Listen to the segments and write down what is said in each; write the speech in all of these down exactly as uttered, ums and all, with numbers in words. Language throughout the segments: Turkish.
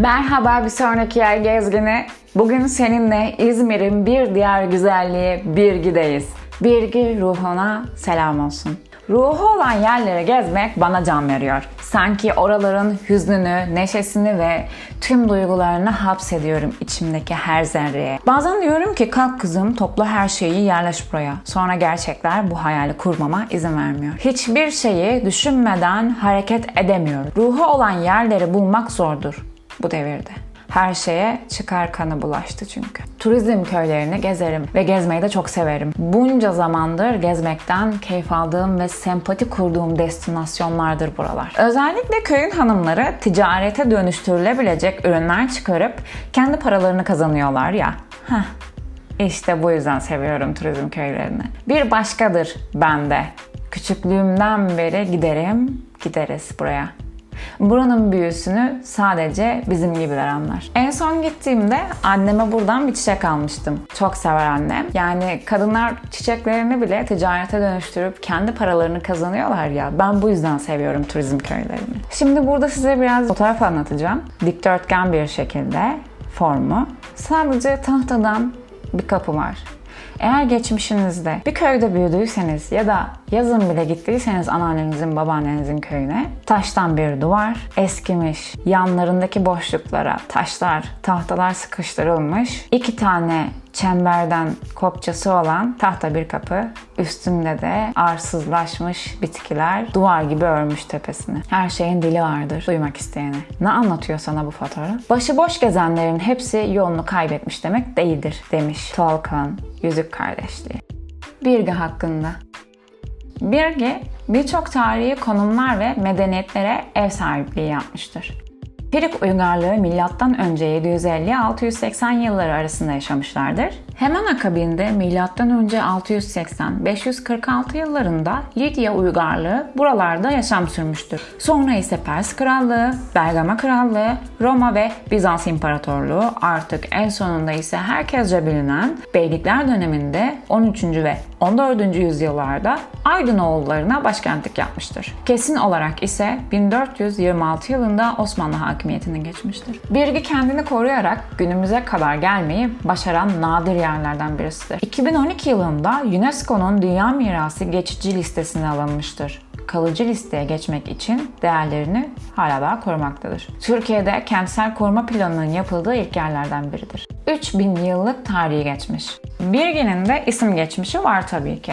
Merhaba bir sonraki yer gezgini. Bugün seninle İzmir'in bir diğer güzelliği Birgi'deyiz. Birgi ruhuna selam olsun. Ruhu olan yerlere gezmek bana can veriyor. Sanki oraların hüznünü, neşesini ve tüm duygularını hapsediyorum içimdeki her zerreye. Bazen diyorum ki kalk kızım topla her şeyi yerleş buraya. Sonra gerçekler bu hayali kurmama izin vermiyor. Hiçbir şeyi düşünmeden hareket edemiyorum. Ruhu olan yerleri bulmak zordur bu devirde. Her şeye çıkar kanı bulaştı çünkü. Turizm köylerini gezerim ve gezmeyi de çok severim. Bunca zamandır gezmekten keyif aldığım ve sempati kurduğum destinasyonlardır buralar. Özellikle köyün hanımları ticarete dönüştürülebilecek ürünler çıkarıp kendi paralarını kazanıyorlar ya. Heh. İşte bu yüzden seviyorum turizm köylerini. Bir başkadır bende. Küçüklüğümden beri giderim, gideriz buraya. Buranın büyüsünü sadece bizim gibiler anlar. En son gittiğimde anneme buradan bir çiçek almıştım. Çok sever annem. Yani kadınlar çiçeklerini bile ticarete dönüştürüp kendi paralarını kazanıyorlar ya. Ben bu yüzden seviyorum turizm köylerini. Şimdi burada size biraz fotoğraf anlatacağım. Dikdörtgen bir şekilde formu. Sadece tahtadan bir kapı var. Eğer geçmişinizde bir köyde büyüdüyseniz ya da yazın bile gittiyseniz anneannenizin, babaannenizin köyüne taştan bir duvar, eskimiş, yanlarındaki boşluklara taşlar, tahtalar sıkıştırılmış, iki tane çemberden kopçası olan tahta bir kapı, üstünde de arsızlaşmış bitkiler duvar gibi örmüş tepesini. Her şeyin dili vardır duymak isteyene. Ne anlatıyor sana bu fotoğraf? Başıboş gezenlerin hepsi yolunu kaybetmiş demek değildir demiş Tolkien, Yüzük Kardeşliği. Birgi hakkında. Birgi birçok tarihi konumlar ve medeniyetlere ev sahipliği yapmıştır. Pirik uygarlığı milattan önce yedi yüz elli altı yüz seksen yılları arasında yaşamışlardır. Hemen akabinde milattan önce altı yüz seksen beş yüz kırk altı yıllarında Lidya uygarlığı buralarda yaşam sürmüştür. Sonra ise Pers krallığı, Bergama krallığı, Roma ve Bizans imparatorluğu, artık en sonunda ise herkesce bilinen beylikler döneminde on üçüncü ve on dördüncü yüzyıllarda Aydınoğullarına başkentlik yapmıştır. Kesin olarak ise bin dört yüz yirmi altı yılında Osmanlı hakimiyetine geçmiştir. Birgi kendini koruyarak günümüze kadar gelmeyi başaran nadir yerlerden birisidir. iki bin on iki yılında UNESCO'nun Dünya Mirası geçici listesine alınmıştır. Kalıcı listeye geçmek için değerlerini hala daha korumaktadır. Türkiye'de kentsel koruma planının yapıldığı ilk yerlerden biridir. üç bin yıllık tarihi geçmiş. Birgi'nin de isim geçmişi var tabii ki.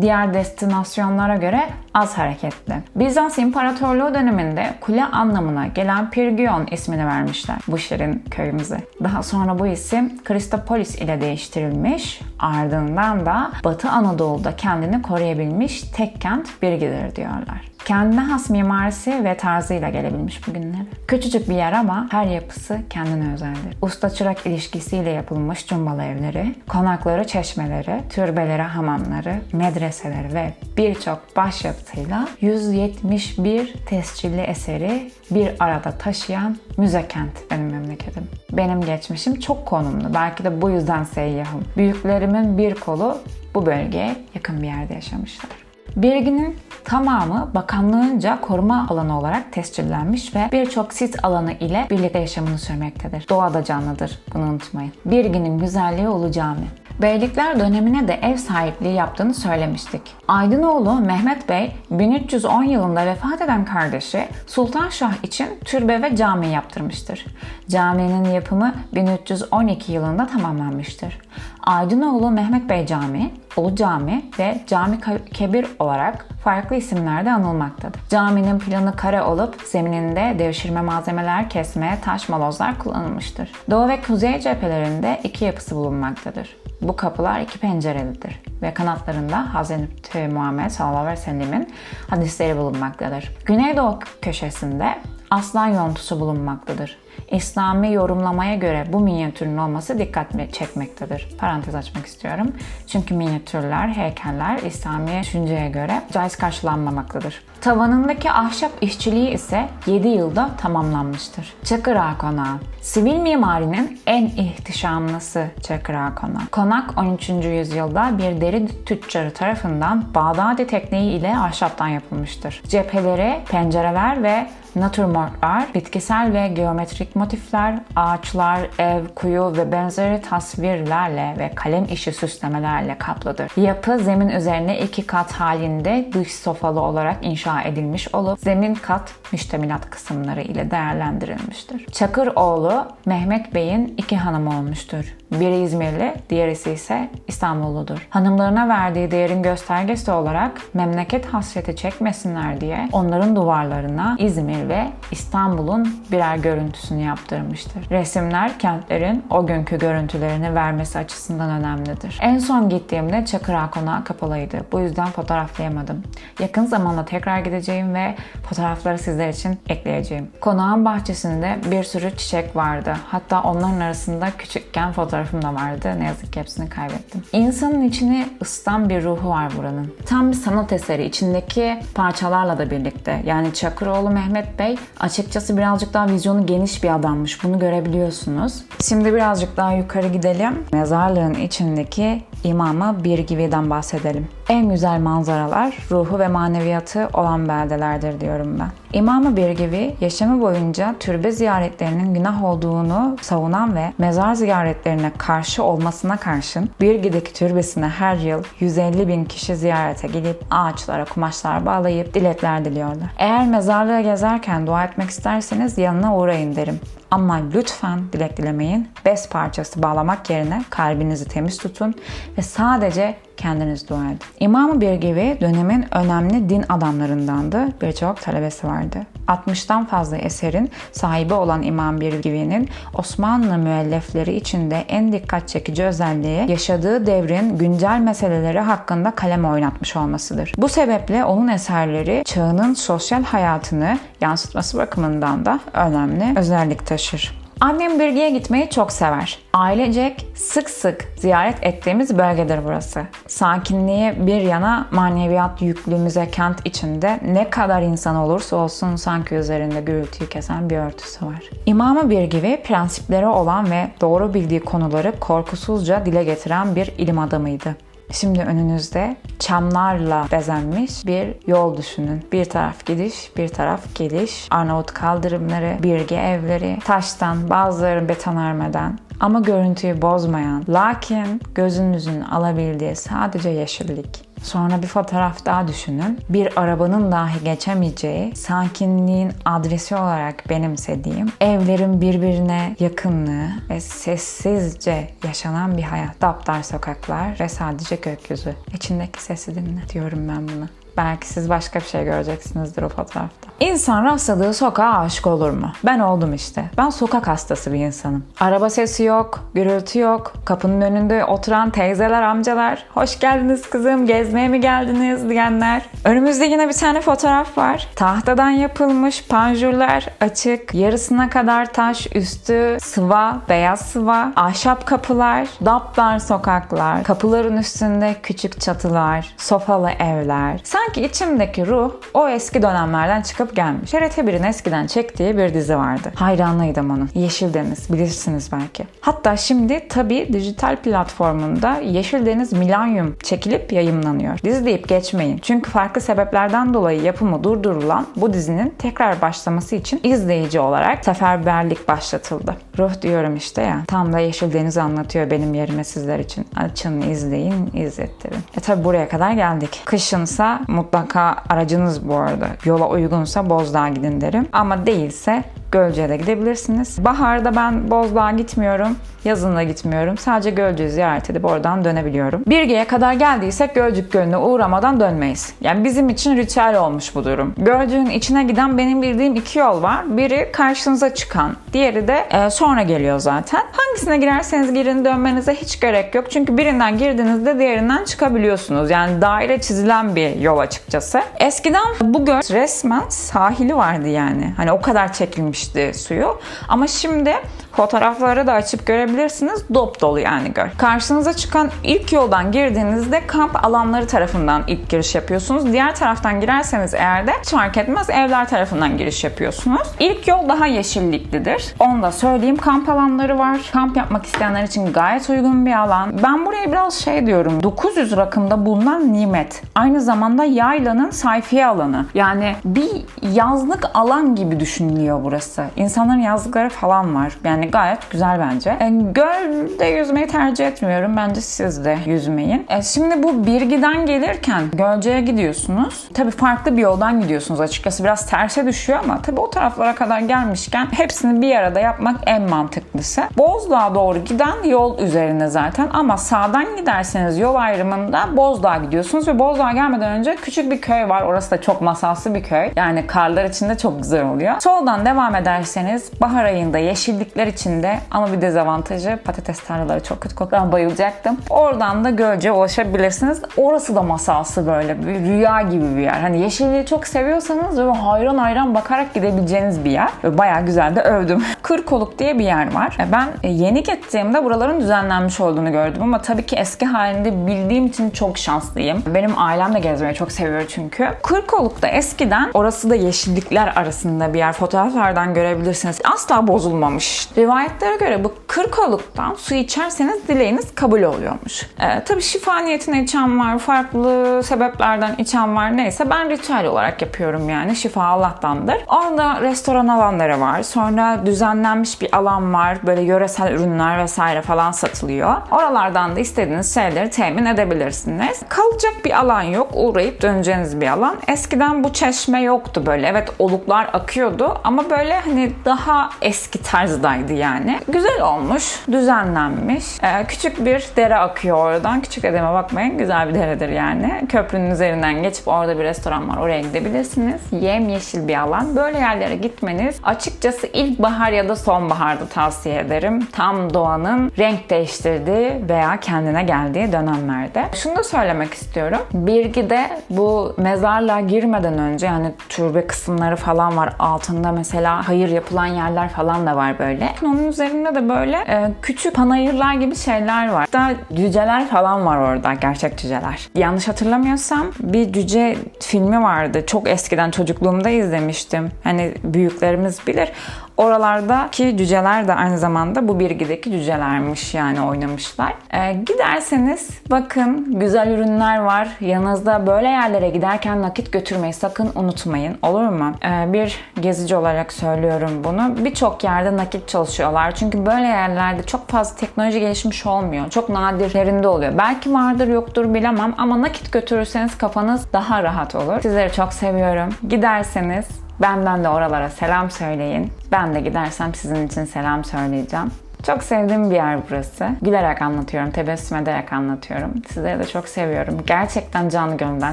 Diğer destinasyonlara göre az hareketli. Bizans İmparatorluğu döneminde kule anlamına gelen Pirgion ismini vermişler bu şirin köyümüze. Daha sonra bu isim Kristopolis ile değiştirilmiş, ardından da Batı Anadolu'da kendini koruyabilmiş tek kent Birgi'dir diyorlar. Kendine has mimarisi ve tarzıyla gelebilmiş bugünlere. Küçücük bir yer ama her yapısı kendine özeldir. Usta-çırak ilişkisiyle yapılmış cumbalı evleri, konakları, çeşmeleri, türbeleri, hamamları, medreseleri ve birçok başyapıtıyla yüz yetmiş bir tescilli eseri bir arada taşıyan müze kent benim memleketim. Benim geçmişim çok konumlu. Belki de bu yüzden seyyahım. Büyüklerimin bir kolu bu bölgeye yakın bir yerde yaşamışlar. Birgi'nin tamamı bakanlığınca koruma alanı olarak tescillenmiş ve birçok sit alanı ile birlikte yaşamını sürmektedir. Doğada canlıdır, bunu unutmayın. Birgi'nin güzelliği Ulu Cami. Beylikler dönemine de ev sahipliği yaptığını söylemiştik. Aydınoğlu Mehmet Bey bin üç yüz on yılında vefat eden kardeşi Sultan Şah için türbe ve cami yaptırmıştır. Caminin yapımı bin üç yüz on iki yılında tamamlanmıştır. Aydınoğlu Mehmet Bey Camii, Ulu Cami ve Cami Kebir olarak farklı isimlerde anılmaktadır. Caminin planı kare olup zemininde devşirme malzemeler, kesme, taş molozlar kullanılmıştır. Doğu ve kuzey cephelerinde iki yapısı bulunmaktadır. Bu kapılar iki pencerelidir ve kanatlarında Hazreti Muhammed sallallahu aleyhi ve sellemin hadisleri bulunmaktadır. Güneydoğu köşesinde aslan yontusu bulunmaktadır. İslami yorumlamaya göre bu minyatürün olması dikkat çekmektedir. Parantez açmak istiyorum. Çünkü minyatürler, heykeller İslami düşünceye göre caiz karşılanmamaktadır. Tavanındaki ahşap işçiliği ise yedi yılda tamamlanmıştır. Çakırağa Konağı. Sivil mimarinin en ihtişamlısı Çakırağa Konağı. Konak on üçüncü yüzyılda bir deri tüccarı tarafından Bağdadi tekniği ile ahşaptan yapılmıştır. Cepheleri, pencereler ve natürmortlar, bitkisel ve geometrik motifler, ağaçlar, ev, kuyu ve benzeri tasvirlerle ve kalem işi süslemelerle kaplıdır. Yapı zemin üzerine iki kat halinde dış sofalı olarak inşa edilmiş olup zemin kat müştemilat kısımları ile değerlendirilmiştir. Çakıraoğlu Mehmet Bey'in iki hanımı olmuştur. Biri İzmirli, diğerisi ise İstanbulludur. Hanımlarına verdiği değerin göstergesi olarak memleket hasreti çekmesinler diye onların duvarlarına İzmir ve İstanbul'un birer görüntüsünü yaptırmıştır. Resimler kentlerin o günkü görüntülerini vermesi açısından önemlidir. En son gittiğimde Çakırağa Konağı kapalıydı. Bu yüzden fotoğraflayamadım. Yakın zamanda tekrar gideceğim ve fotoğrafları sizler için ekleyeceğim. Konağın bahçesinde bir sürü çiçek vardı. Hatta onların arasında küçükken fotoğraf da vardı. Ne yazık ki hepsini kaybettim. İnsanın içini ısıtan bir ruhu var buranın. Tam bir sanat eseri, içindeki parçalarla da birlikte. Yani Çakıraoğlu Mehmet Bey açıkçası birazcık daha vizyonu geniş bir adammış. Bunu görebiliyorsunuz. Şimdi birazcık daha yukarı gidelim. Mezarlığın içindeki İmam-ı Birgivi'den bahsedelim. En güzel manzaralar ruhu ve maneviyatı olan beldelerdir diyorum ben. İmam-ı Birgivi yaşamı boyunca türbe ziyaretlerinin günah olduğunu savunan ve mezar ziyaretlerine karşı olmasına karşın Birgi'deki türbesine her yıl yüz elli bin kişi ziyarete gelip ağaçlara kumaşlar bağlayıp dilekler diliyorlar. Eğer mezarlığı gezerken dua etmek isterseniz yanına uğrayın derim. Ama lütfen dilek dilemeyin. Bez parçası bağlamak yerine kalbinizi temiz tutun ve sadece kendiniz dua edin. İmam-ı Birgivi dönemin önemli din adamlarındandı. Birçok talebesi vardı. altmıştan fazla eserin sahibi olan İmam Birgivi'nin Osmanlı müellefleri içinde en dikkat çekici özelliği yaşadığı devrin güncel meseleleri hakkında kalem oynatmış olmasıdır. Bu sebeple onun eserleri çağının sosyal hayatını yansıtması bakımından da önemli özellik taşır. Annem Birgi'ye gitmeyi çok sever. Ailecek sık sık ziyaret ettiğimiz bölgedir burası. Sakinliği bir yana maneviyat yüklümüze kent içinde ne kadar insan olursa olsun sanki üzerinde gürültüyü kesen bir örtüsü var. İmam-ı Birgivi prensipleri olan ve doğru bildiği konuları korkusuzca dile getiren bir ilim adamıydı. Şimdi önünüzde çamlarla bezenmiş bir yol düşünün. Bir taraf gidiş, bir taraf geliş. Arnavut kaldırımları, Birgi evleri, taştan, bazıları betonarmeden ama görüntüyü bozmayan, lakin gözünüzün alabildiği sadece yeşillik. Sonra bir fotoğraf daha düşünün. Bir arabanın dahi geçemeyeceği, sakinliğin adresi olarak benimsediğim, evlerin birbirine yakınlığı ve sessizce yaşanan bir hayat. Daptar sokaklar ve sadece gökyüzü. İçindeki sesi dinle diyorum ben buna. Belki siz başka bir şey göreceksinizdir o fotoğrafta. İnsan rastladığı sokağa aşık olur mu? Ben oldum işte. Ben sokak hastası bir insanım. Araba sesi yok, gürültü yok. Kapının önünde oturan teyzeler, amcalar, hoş geldiniz kızım, gezmeye mi geldiniz diyenler. Önümüzde yine bir tane fotoğraf var. Tahtadan yapılmış panjurlar açık, yarısına kadar taş, üstü sıva, beyaz sıva, ahşap kapılar, daptar sokaklar, kapıların üstünde küçük çatılar, sofalı evler. Sanki içimdeki ruh o eski dönemlerden çıkıp gelmiş. T R T birin eskiden çektiği bir dizi vardı. Hayranlıydım onun. Yeşil Deniz, bilirsiniz belki. Hatta şimdi tabii dijital platformunda Yeşil Deniz Milenyum çekilip yayımlanıyor. Dizi deyip geçmeyin. Çünkü farklı sebeplerden dolayı yapımı durdurulan bu dizinin tekrar başlaması için izleyici olarak seferberlik başlatıldı. Ruh diyorum işte ya. Tam da Yeşil Deniz anlatıyor benim yerime sizler için. Açın, izleyin, izlettirin. E tabii buraya kadar geldik. Kışınsa mutlaka aracınız bu arada yola uygunsa Bozdağ'a gidin derim. Ama değilse Gölcük'e de gidebilirsiniz. Baharda ben Bozdağ'a gitmiyorum. Yazın da gitmiyorum. Sadece Gölcük'ü ziyaret edip oradan dönebiliyorum. Birgi'ye kadar geldiysek Gölcük Gölü'ne uğramadan dönmeyiz. Yani bizim için ritüel olmuş bu durum. Gölcük'ün içine giden benim bildiğim iki yol var. Biri karşınıza çıkan, diğeri de e, sonra geliyor zaten. Hangisine girerseniz girin dönmenize hiç gerek yok. Çünkü birinden girdiğinizde diğerinden çıkabiliyorsunuz. Yani daire çizilen bir yol açıkçası. Eskiden bu göl resmen sahili vardı yani. Hani o kadar çekilmişti suyu. Ama şimdi Fotoğrafları da açıp görebilirsiniz. Dop dolu yani göl. Karşınıza çıkan ilk yoldan girdiğinizde kamp alanları tarafından ilk giriş yapıyorsunuz. Diğer taraftan girerseniz eğer de hiç fark etmez, evler tarafından giriş yapıyorsunuz. İlk yol daha yeşilliklidir. Onu da söyleyeyim. Kamp alanları var. Kamp yapmak isteyenler için gayet uygun bir alan. Ben buraya biraz şey diyorum. dokuz yüz rakımda bulunan nimet. Aynı zamanda yaylanın sayfiye alanı. Yani bir yazlık alan gibi düşünülüyor burası. İnsanların yazlıkları falan var. Yani gayet güzel bence. E, gölde yüzmeyi tercih etmiyorum. Bence siz de yüzmeyin. E, şimdi bu Birgi'den gelirken Gölcük'e gidiyorsunuz. Tabii farklı bir yoldan gidiyorsunuz açıkçası. Biraz terse düşüyor ama tabii o taraflara kadar gelmişken hepsini bir arada yapmak en mantıklısı. Bozdağ'a doğru giden yol üzerine zaten ama sağdan giderseniz yol ayrımında Bozdağ'a gidiyorsunuz ve Bozdağ'a gelmeden önce küçük bir köy var. Orası da çok masalsı bir köy. Yani karlar içinde çok güzel oluyor. Soldan devam ederseniz bahar ayında yeşillikler içinde ama bir dezavantajı patates tarlaları çok kötü kokuyor. Bayılacaktım. Oradan da Gölcük'e ulaşabilirsiniz. Orası da masalsı böyle bir rüya gibi bir yer. Hani yeşilliği çok seviyorsanız böyle hayran hayran bakarak gidebileceğiniz bir yer. Bayağı güzel de övdüm. Kırkoluk diye bir yer var. Ben yeni gittiğimde buraların düzenlenmiş olduğunu gördüm ama tabii ki eski halinde bildiğim için çok şanslıyım. Benim ailem de gezmeyi çok seviyor çünkü. Kırkoluk'ta eskiden orası da yeşillikler arasında bir yer. Fotoğraflardan görebilirsiniz. Asla bozulmamış. Rivayetlere göre bu Kırkoluk'tan su içerseniz dileğiniz kabul oluyormuş. Ee, tabii şifa niyetine içen var, farklı sebeplerden içen var, neyse ben ritüel olarak yapıyorum yani. Şifa Allah'tandır. Orada restoran alanları var. Sonra düzenlenmiş bir alan var. Böyle yöresel ürünler vesaire falan satılıyor. Oralardan da istediğiniz şeyleri temin edebilirsiniz. Kalacak bir alan yok. Uğrayıp döneceğiniz bir alan. Eskiden bu çeşme yoktu böyle. Evet oluklar akıyordu ama böyle hani daha eski tarzdaydı. Yani. Güzel olmuş, düzenlenmiş. Ee, küçük bir dere akıyor oradan. Küçük dediğime bakmayın. Güzel bir deredir yani. Köprünün üzerinden geçip orada bir restoran var. Oraya gidebilirsiniz. Yemyeşil bir alan. Böyle yerlere gitmeniz açıkçası ilkbahar ya da sonbaharda tavsiye ederim. Tam doğanın renk değiştirdiği veya kendine geldiği dönemlerde. Şunu da söylemek istiyorum. Birgi'de bu mezarlığa girmeden önce yani türbe kısımları falan var. Altında mesela hayır yapılan yerler falan da var böyle. Onun üzerinde de böyle e, küçük panayırlar gibi şeyler var. Hatta cüceler falan var orada. Gerçek cüceler. Yanlış hatırlamıyorsam bir cüce filmi vardı. Çok eskiden çocukluğumda izlemiştim. Hani büyüklerimiz bilir. Oralardaki cüceler de aynı zamanda bu Birgi'deki cücelermiş yani oynamışlar. E, giderseniz bakın güzel ürünler var. Yanınızda böyle yerlere giderken nakit götürmeyi sakın unutmayın. Olur mu? E, bir gezici olarak söylüyorum bunu. Birçok yerde nakit çalışıyorlar. Çünkü böyle yerlerde çok fazla teknoloji gelişmiş olmuyor. Çok nadirlerinde oluyor. Belki vardır yoktur bilemem ama nakit götürürseniz kafanız daha rahat olur. Sizleri çok seviyorum. Giderseniz benden de oralara selam söyleyin. Ben de gidersem sizin için selam söyleyeceğim. Çok sevdiğim bir yer burası. Gülerek anlatıyorum, tebessüm ederek anlatıyorum. Sizleri de çok seviyorum. Gerçekten canı gönülden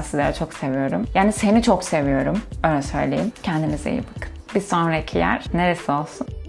sizleri çok seviyorum. Yani seni çok seviyorum. Öyle söyleyeyim. Kendinize iyi bakın. Bir sonraki yer neresi olsun?